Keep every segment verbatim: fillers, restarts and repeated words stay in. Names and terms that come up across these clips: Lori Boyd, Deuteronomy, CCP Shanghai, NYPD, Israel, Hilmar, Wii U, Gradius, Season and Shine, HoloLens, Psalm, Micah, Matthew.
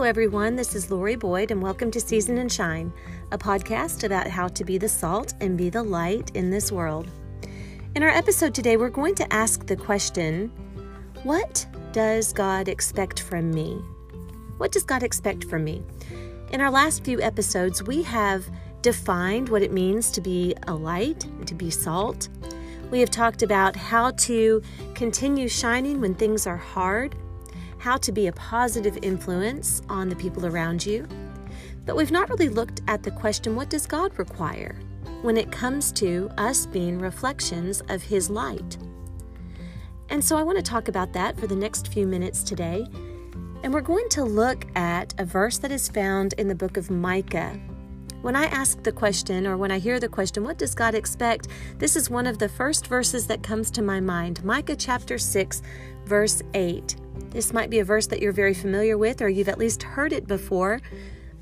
Hello everyone, this is Lori Boyd and welcome to Season and Shine, a podcast about how to be the salt and be the light in this world. In our episode today, we're going to ask the question, what does God expect from me? What does God expect from me? In our last few episodes, we have defined what it means to be a light and to be salt. We have talked about how to continue shining when things are hard, how to be a positive influence on the people around you. But we've not really looked at the question, what does God require when it comes to us being reflections of His light? And so I want to talk about that for the next few minutes today. And we're going to look at a verse that is found in the book of Micah. When I ask the question, or when I hear the question, what does God expect? This is one of the first verses that comes to my mind. Micah chapter six, verse eight. This might be a verse that you're very familiar with, or you've at least heard it before,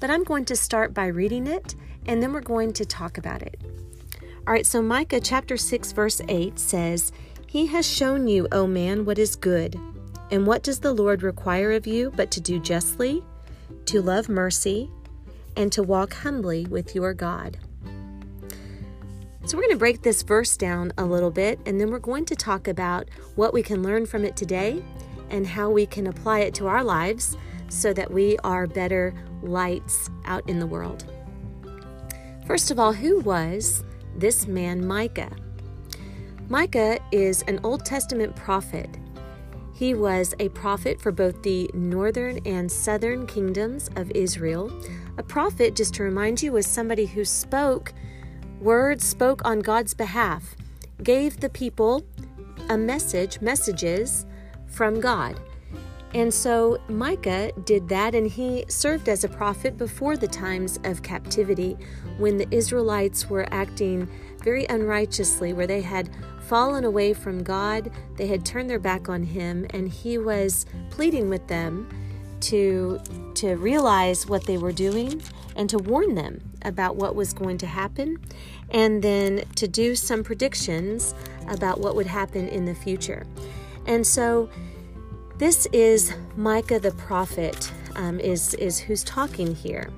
but I'm going to start by reading it, and then we're going to talk about it. All right, so Micah chapter six, verse eight says, "He has shown you, O man, what is good, and what does the Lord require of you but to do justly, to love mercy, and to walk humbly with your God." So we're going to break this verse down a little bit, and then we're going to talk about what we can learn from it today, and how we can apply it to our lives so that we are better lights out in the world. First of all, who was this man Micah? Micah is an Old Testament prophet. He was a prophet for both the northern and southern kingdoms of Israel. A prophet, just to remind you, was somebody who spoke words, spoke on God's behalf, gave the people a message, messages, from God. And so Micah did that, and he served as a prophet before the times of captivity, when the Israelites were acting very unrighteously, where they had fallen away from God, they had turned their back on Him, and he was pleading with them to, to realize what they were doing and to warn them about what was going to happen, and then to do some predictions about what would happen in the future. And so this is Micah the prophet um, is, is who's talking here.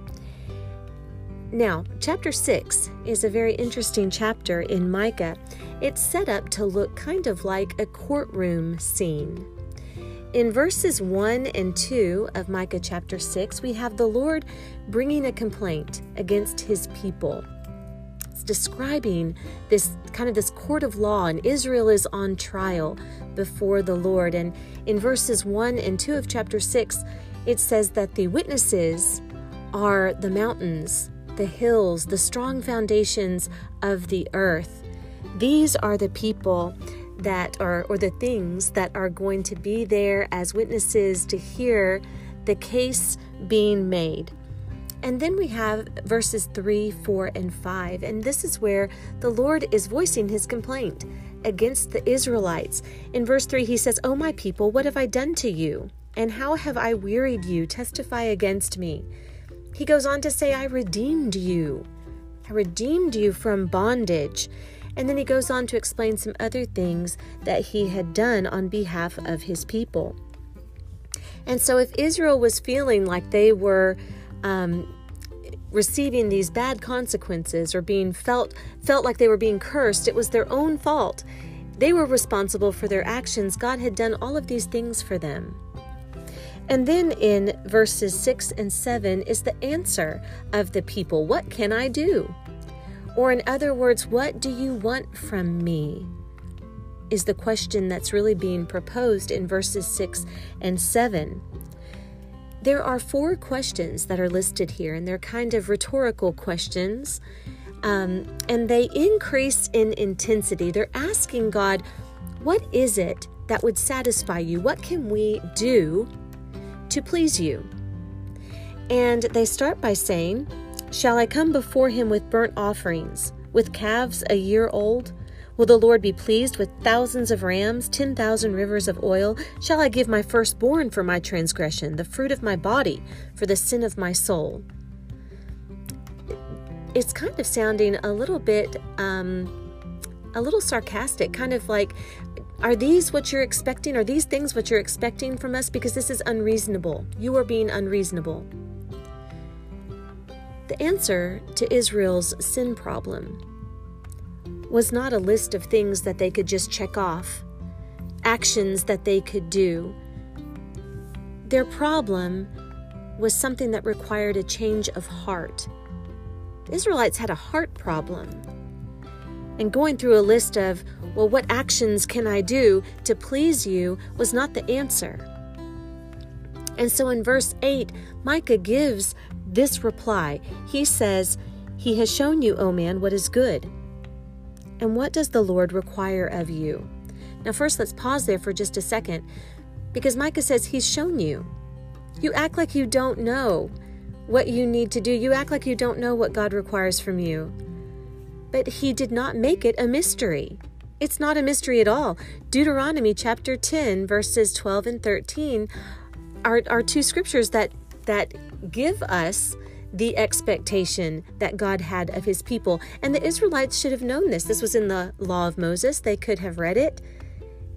Now, chapter six is a very interesting chapter in Micah. It's set up to look kind of like a courtroom scene. In verses one and two of Micah chapter six, we have the Lord bringing a complaint against His people. Describing this kind of this court of law, and Israel is on trial before the Lord. And in verses one and two of chapter six, it says that the witnesses are the mountains, the hills, the strong foundations of the earth. These are the people that are, or the things that are going to be there as witnesses to hear the case being made. And then we have verses three, four, and five, and this is where the Lord is voicing His complaint against the Israelites. In verse three, He says, "O my people, what have I done to you? And how have I wearied you? Testify against me." He goes on to say, "I redeemed you. I redeemed you from bondage." And then He goes on to explain some other things that He had done on behalf of His people. And so if Israel was feeling like they were Um, receiving these bad consequences, or being felt felt like they were being cursed, it was their own fault. They were responsible for their actions. God had done all of these things for them. And then in verses six and seven is the answer of the people. What can I do? Or in other words, what do you want from me? Is the question that's really being proposed in verses six and seven. There are four questions that are listed here, and they're kind of rhetorical questions, um, and they increase in intensity. They're asking God, what is it that would satisfy you? What can we do to please you? And they start by saying, "Shall I come before Him with burnt offerings, with calves a year old? Will the Lord be pleased with thousands of rams, ten thousand rivers of oil? Shall I give my firstborn for my transgression, the fruit of my body for the sin of my soul?" It's kind of sounding a little bit, um, a little sarcastic, kind of like, Are these what you're expecting? Are these things what you're expecting from us? Because this is unreasonable. You are being unreasonable. The answer to Israel's sin problem was not a list of things that they could just check off, actions that they could do. Their problem was something that required a change of heart. The Israelites had a heart problem. And going through a list of, well, what actions can I do to please you was not the answer. And so in verse eight, Micah gives this reply. He says, "He has shown you, O man, what is good. And what does the Lord require of you?" Now first, let's pause there for just a second, because Micah says he's shown you. You act like you don't know what you need to do. You act like you don't know what God requires from you. But he did not make it a mystery. It's not a mystery at all. Deuteronomy chapter ten, verses twelve and thirteen are, are two scriptures that, that give us the expectation that God had of his people. And the Israelites should have known this. This was in the law of Moses. They could have read it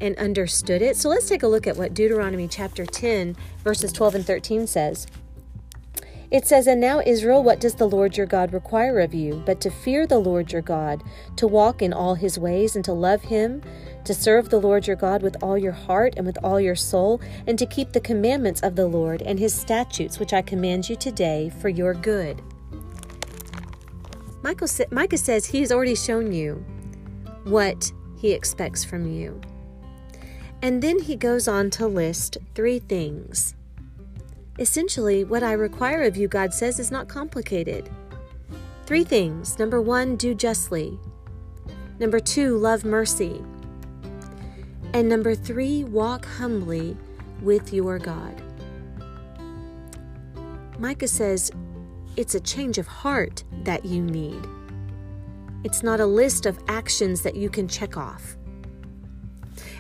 and understood it. So let's take a look at what Deuteronomy chapter ten, verses twelve and thirteen says. It says, "And now, Israel, what does the Lord your God require of you, but to fear the Lord your God, to walk in all his ways, and to love him, to serve the Lord your God with all your heart and with all your soul, and to keep the commandments of the Lord and his statutes, which I command you today for your good." Micah says he has already shown you what he expects from you. And then he goes on to list three things. Essentially, what I require of you, God says, is not complicated. Three things. Number one, do justly. Number two, love mercy. And number three, walk humbly with your God. Micah says it's a change of heart that you need. It's not a list of actions that you can check off.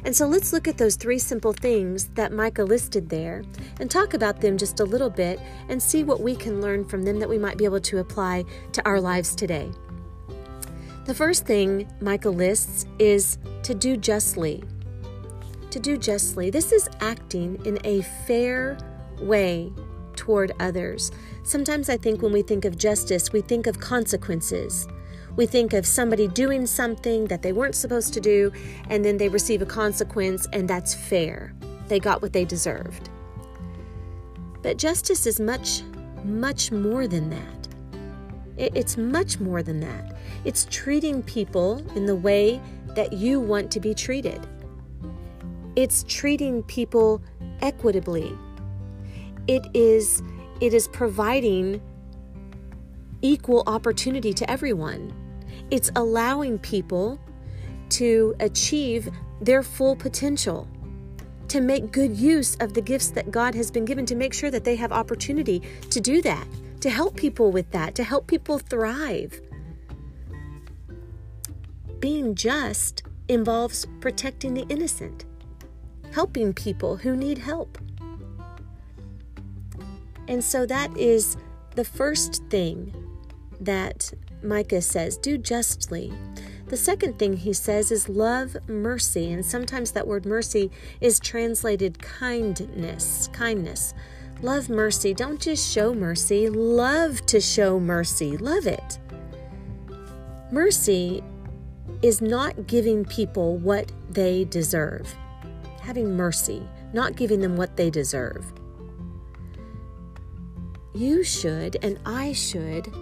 And so let's look at those three simple things that Micah listed there and talk about them just a little bit and see what we can learn from them that we might be able to apply to our lives today. The first thing Micah lists is to do justly. To do justly. This is acting in a fair way toward others. Sometimes I think when we think of justice, we think of consequences. We think of somebody doing something that they weren't supposed to do, and then they receive a consequence, and that's fair. They got what they deserved. But justice is much, much more than that. It's much more than that. It's treating people in the way that you want to be treated. It's treating people equitably. It is, it is providing equal opportunity to everyone. It's allowing people to achieve their full potential, to make good use of the gifts that God has been given, to make sure that they have opportunity to do that, to help people with that, to help people thrive. Being just involves protecting the innocent, helping people who need help. And so that is the first thing that Micah says, do justly. The second thing he says is love mercy, and sometimes that word mercy is translated kindness, kindness. Love mercy. Don't just show mercy, love to show mercy. Love it. Mercy is not giving people what they deserve. Having mercy, not giving them what they deserve. You should, and I should,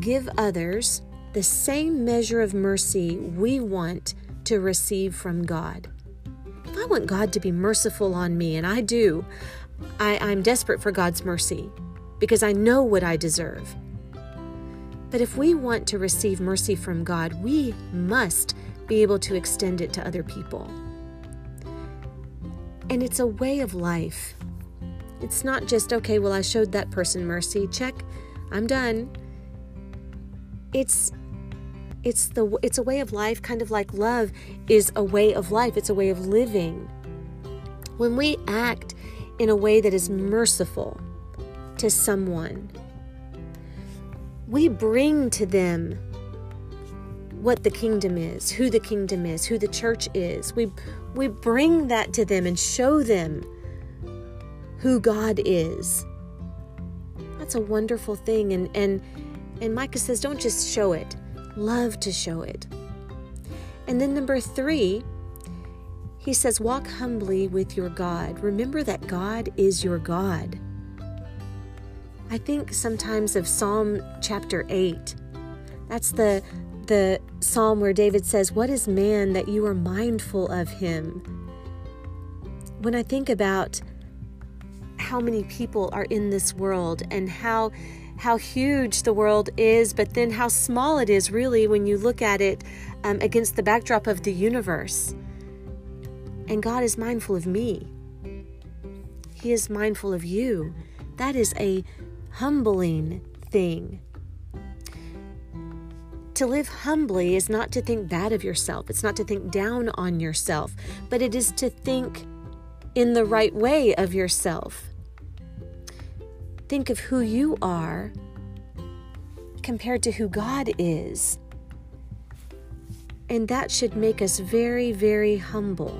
give others the same measure of mercy we want to receive from God. If I want God to be merciful on me, and I do, I, I'm desperate for God's mercy because I know what I deserve. But if we want to receive mercy from God, we must be able to extend it to other people. And it's a way of life. It's not just, okay, well, I showed that person mercy. Check. I'm done. It's it's the it's a way of life, kind of like love is a way of life. It's a way of living. When we act in a way that is merciful to someone, we bring to them what the kingdom is, who the kingdom is, who the church is. We we bring that to them and show them who God is. That's a wonderful thing. And and and Micah says, don't just show it. Love to show it. And then number three, he says, walk humbly with your God. Remember that God is your God. I think sometimes of Psalm chapter eight. That's the the psalm where David says, what is man that you are mindful of him? When I think about how many people are in this world and how how huge the world is, but then how small it is really when you look at it um, against the backdrop of the universe. And God is mindful of me. He is mindful of you. That is a humbling thing. To live humbly is not to think bad of yourself. It's not to think down on yourself, but it is to think in the right way of yourself. Think of who you are compared to who God is. And that should make us very, very humble.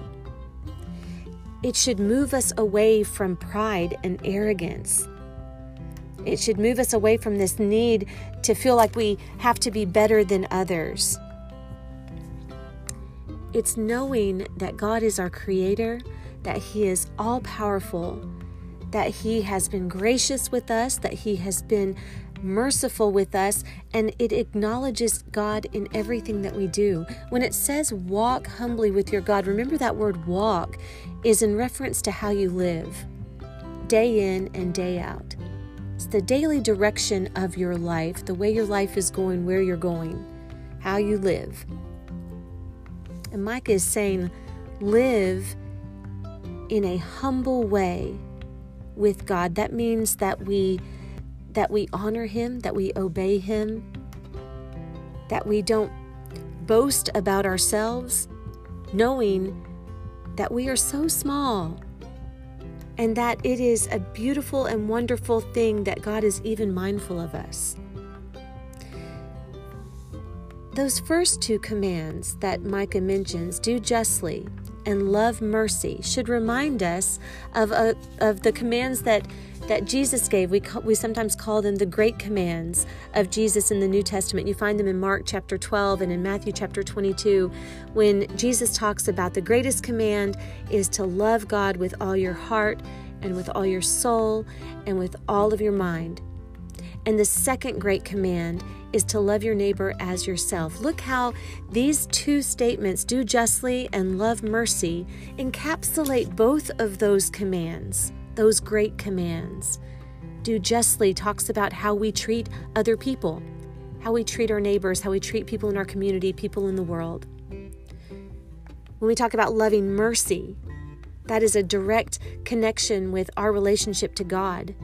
It should move us away from pride and arrogance. It should move us away from this need to feel like we have to be better than others. It's knowing that God is our creator, that He is all-powerful, that He has been gracious with us, that He has been merciful with us, and it acknowledges God in everything that we do. When it says walk humbly with your God, remember that word walk is in reference to how you live, day in and day out. It's the daily direction of your life, the way your life is going, where you're going, how you live. And Micah is saying, live in a humble way with God. That means that we that we honor Him, that we obey Him, that we don't boast about ourselves, knowing that we are so small and that it is a beautiful and wonderful thing that God is even mindful of us. Those first two commands that Micah mentions, do justly and love mercy, should remind us of uh, of the commands that that Jesus gave. We ca- we sometimes call them the great commands of Jesus in the New Testament. You find them in Mark chapter twelve and in Matthew chapter twenty-two, when Jesus talks about the greatest command is to love God with all your heart and with all your soul and with all of your mind. And the second great command is to love your neighbor as yourself. Look how these two statements, do justly and love mercy, encapsulate both of those commands, those great commands. Do justly talks about how we treat other people, how we treat our neighbors, how we treat people in our community, people in the world. When we talk about loving mercy, that is a direct connection with our relationship to God,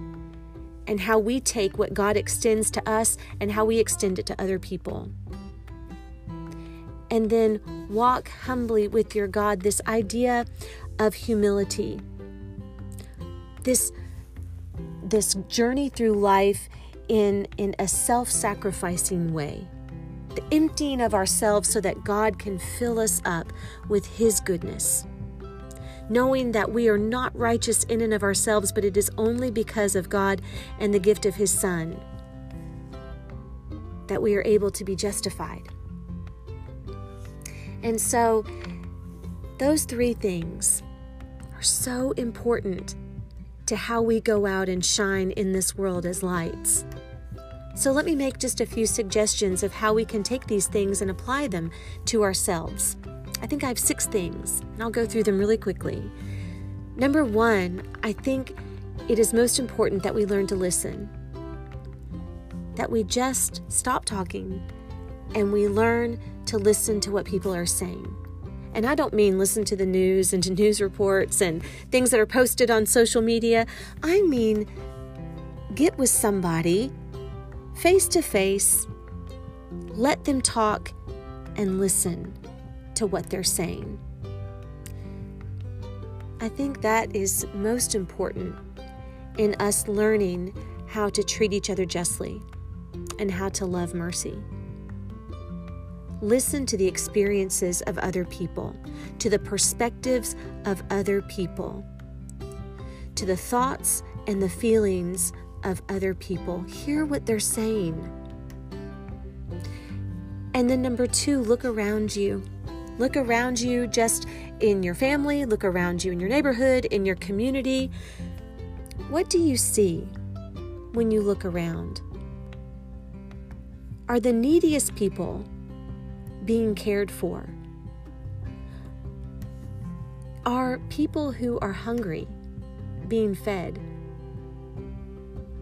and how we take what God extends to us and how we extend it to other people. And then walk humbly with your God, this idea of humility. This, this journey through life in, in a self-sacrificing way. The emptying of ourselves so that God can fill us up with His goodness. Knowing that we are not righteous in and of ourselves, but it is only because of God and the gift of His Son that we are able to be justified. And so those three things are so important to how we go out and shine in this world as lights. So let me make just a few suggestions of how we can take these things and apply them to ourselves. I think I have six things, and I'll go through them really quickly. Number one, I think it is most important that we learn to listen, that we just stop talking and we learn to listen to what people are saying. And I don't mean listen to the news and to news reports and things that are posted on social media. I mean, get with somebody face to face, let them talk, and listen to what they're saying. I think that is most important in us learning how to treat each other justly and how to love mercy. Listen to the experiences of other people, to the perspectives of other people, to the thoughts and the feelings of other people. Hear what they're saying. And then number two, look around you. Look around you just in your family, look around you in your neighborhood, in your community. What do you see when you look around? Are the neediest people being cared for? Are people who are hungry being fed?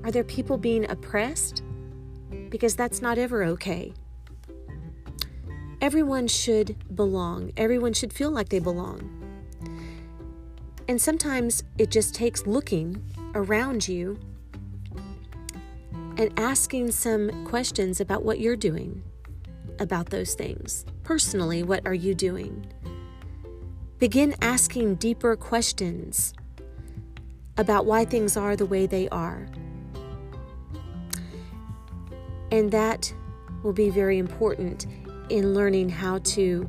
Are there people being oppressed? Because that's not ever okay. Everyone should belong. Everyone should feel like they belong. And sometimes it just takes looking around you and asking some questions about what you're doing about those things. Personally, what are you doing? Begin asking deeper questions about why things are the way they are. And that will be very important in learning how to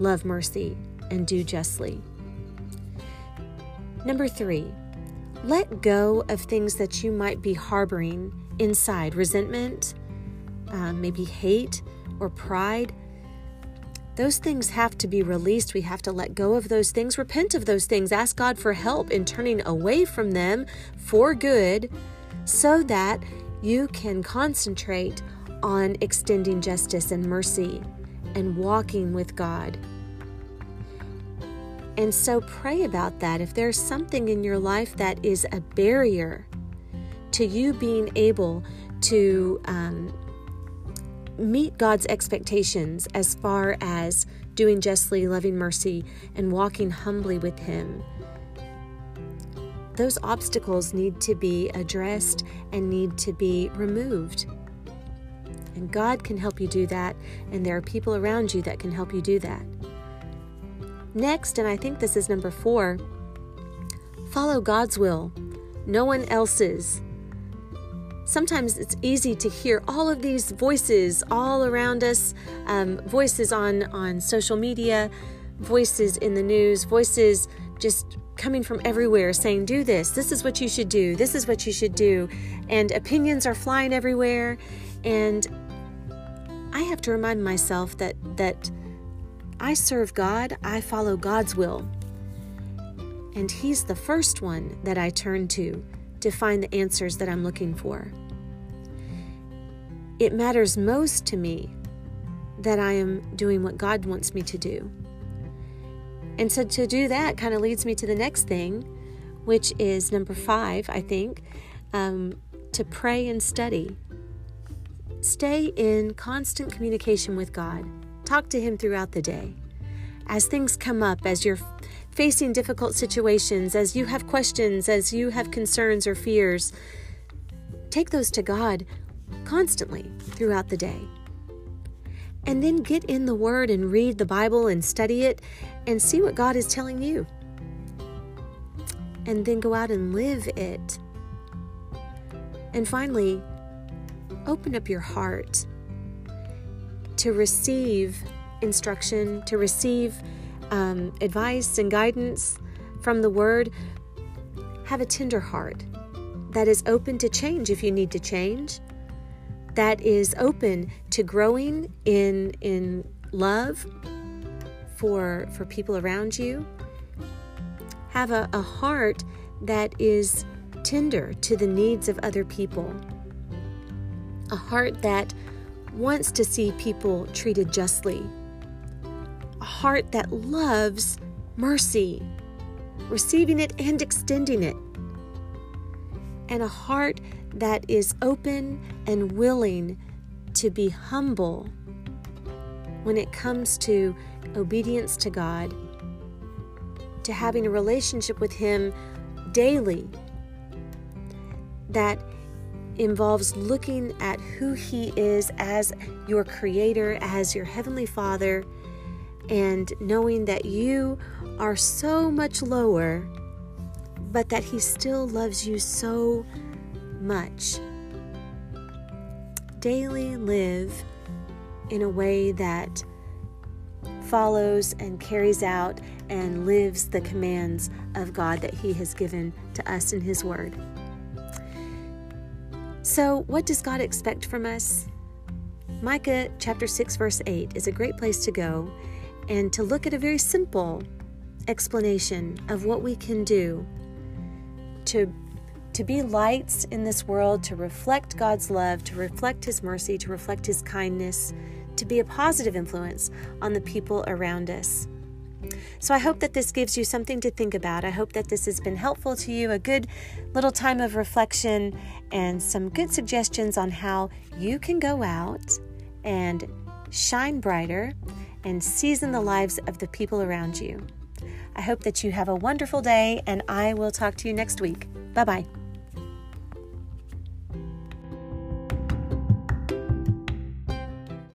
love mercy and do justly. Number three, let go of things that you might be harboring inside. Resentment, uh, maybe hate or pride. Those things have to be released. We have to let go of those things, repent of those things, ask God for help in turning away from them for good so that you can concentrate on extending justice and mercy and walking with God. And so pray about that. If there's something in your life that is a barrier to you being able to um, meet God's expectations as far as doing justly, loving mercy, and walking humbly with Him, those obstacles need to be addressed and need to be removed. And God can help you do that, and there are people around you that can help you do that. Next, and I think this is number four, follow God's will, no one else's. Sometimes it's easy to hear all of these voices all around us, um, voices on, on social media, voices in the news, voices just coming from everywhere saying, do this, this is what you should do, this is what you should do, and opinions are flying everywhere. And I have to remind myself that that I serve God, I follow God's will. And He's the first one that I turn to to find the answers that I'm looking for. It matters most to me that I am doing what God wants me to do. And so to do that kind of leads me to the next thing, which is number five, I think, um, to pray and study. Stay in constant communication with God. Talk to Him throughout the day. As things come up, as you're facing difficult situations, as you have questions, as you have concerns or fears, take those to God constantly throughout the day. And then get in the Word and read the Bible and study it and see what God is telling you. And then go out and live it. And finally, open up your heart to receive instruction, to receive um, advice and guidance from the Word. Have a tender heart that is open to change if you need to change, that is open to growing in in love for for people around you. Have a, a heart that is tender to the needs of other people. A heart that wants to see people treated justly. A heart that loves mercy, receiving it and extending it. And a heart that is open and willing to be humble when it comes to obedience to God, to having a relationship with Him daily that involves looking at who He is as your Creator, as your Heavenly Father, and knowing that you are so much lower, but that He still loves you so much. Daily live in a way that follows and carries out and lives the commands of God that He has given to us in His Word. So, what does God expect from us? Micah chapter six, verse eight is a great place to go and to look at a very simple explanation of what we can do to, to be lights in this world, to reflect God's love, to reflect His mercy, to reflect His kindness, to be a positive influence on the people around us. So I hope that this gives you something to think about. I hope that this has been helpful to you, a good little time of reflection and some good suggestions on how you can go out and shine brighter and season the lives of the people around you. I hope that you have a wonderful day, and I will talk to you next week. Bye-bye.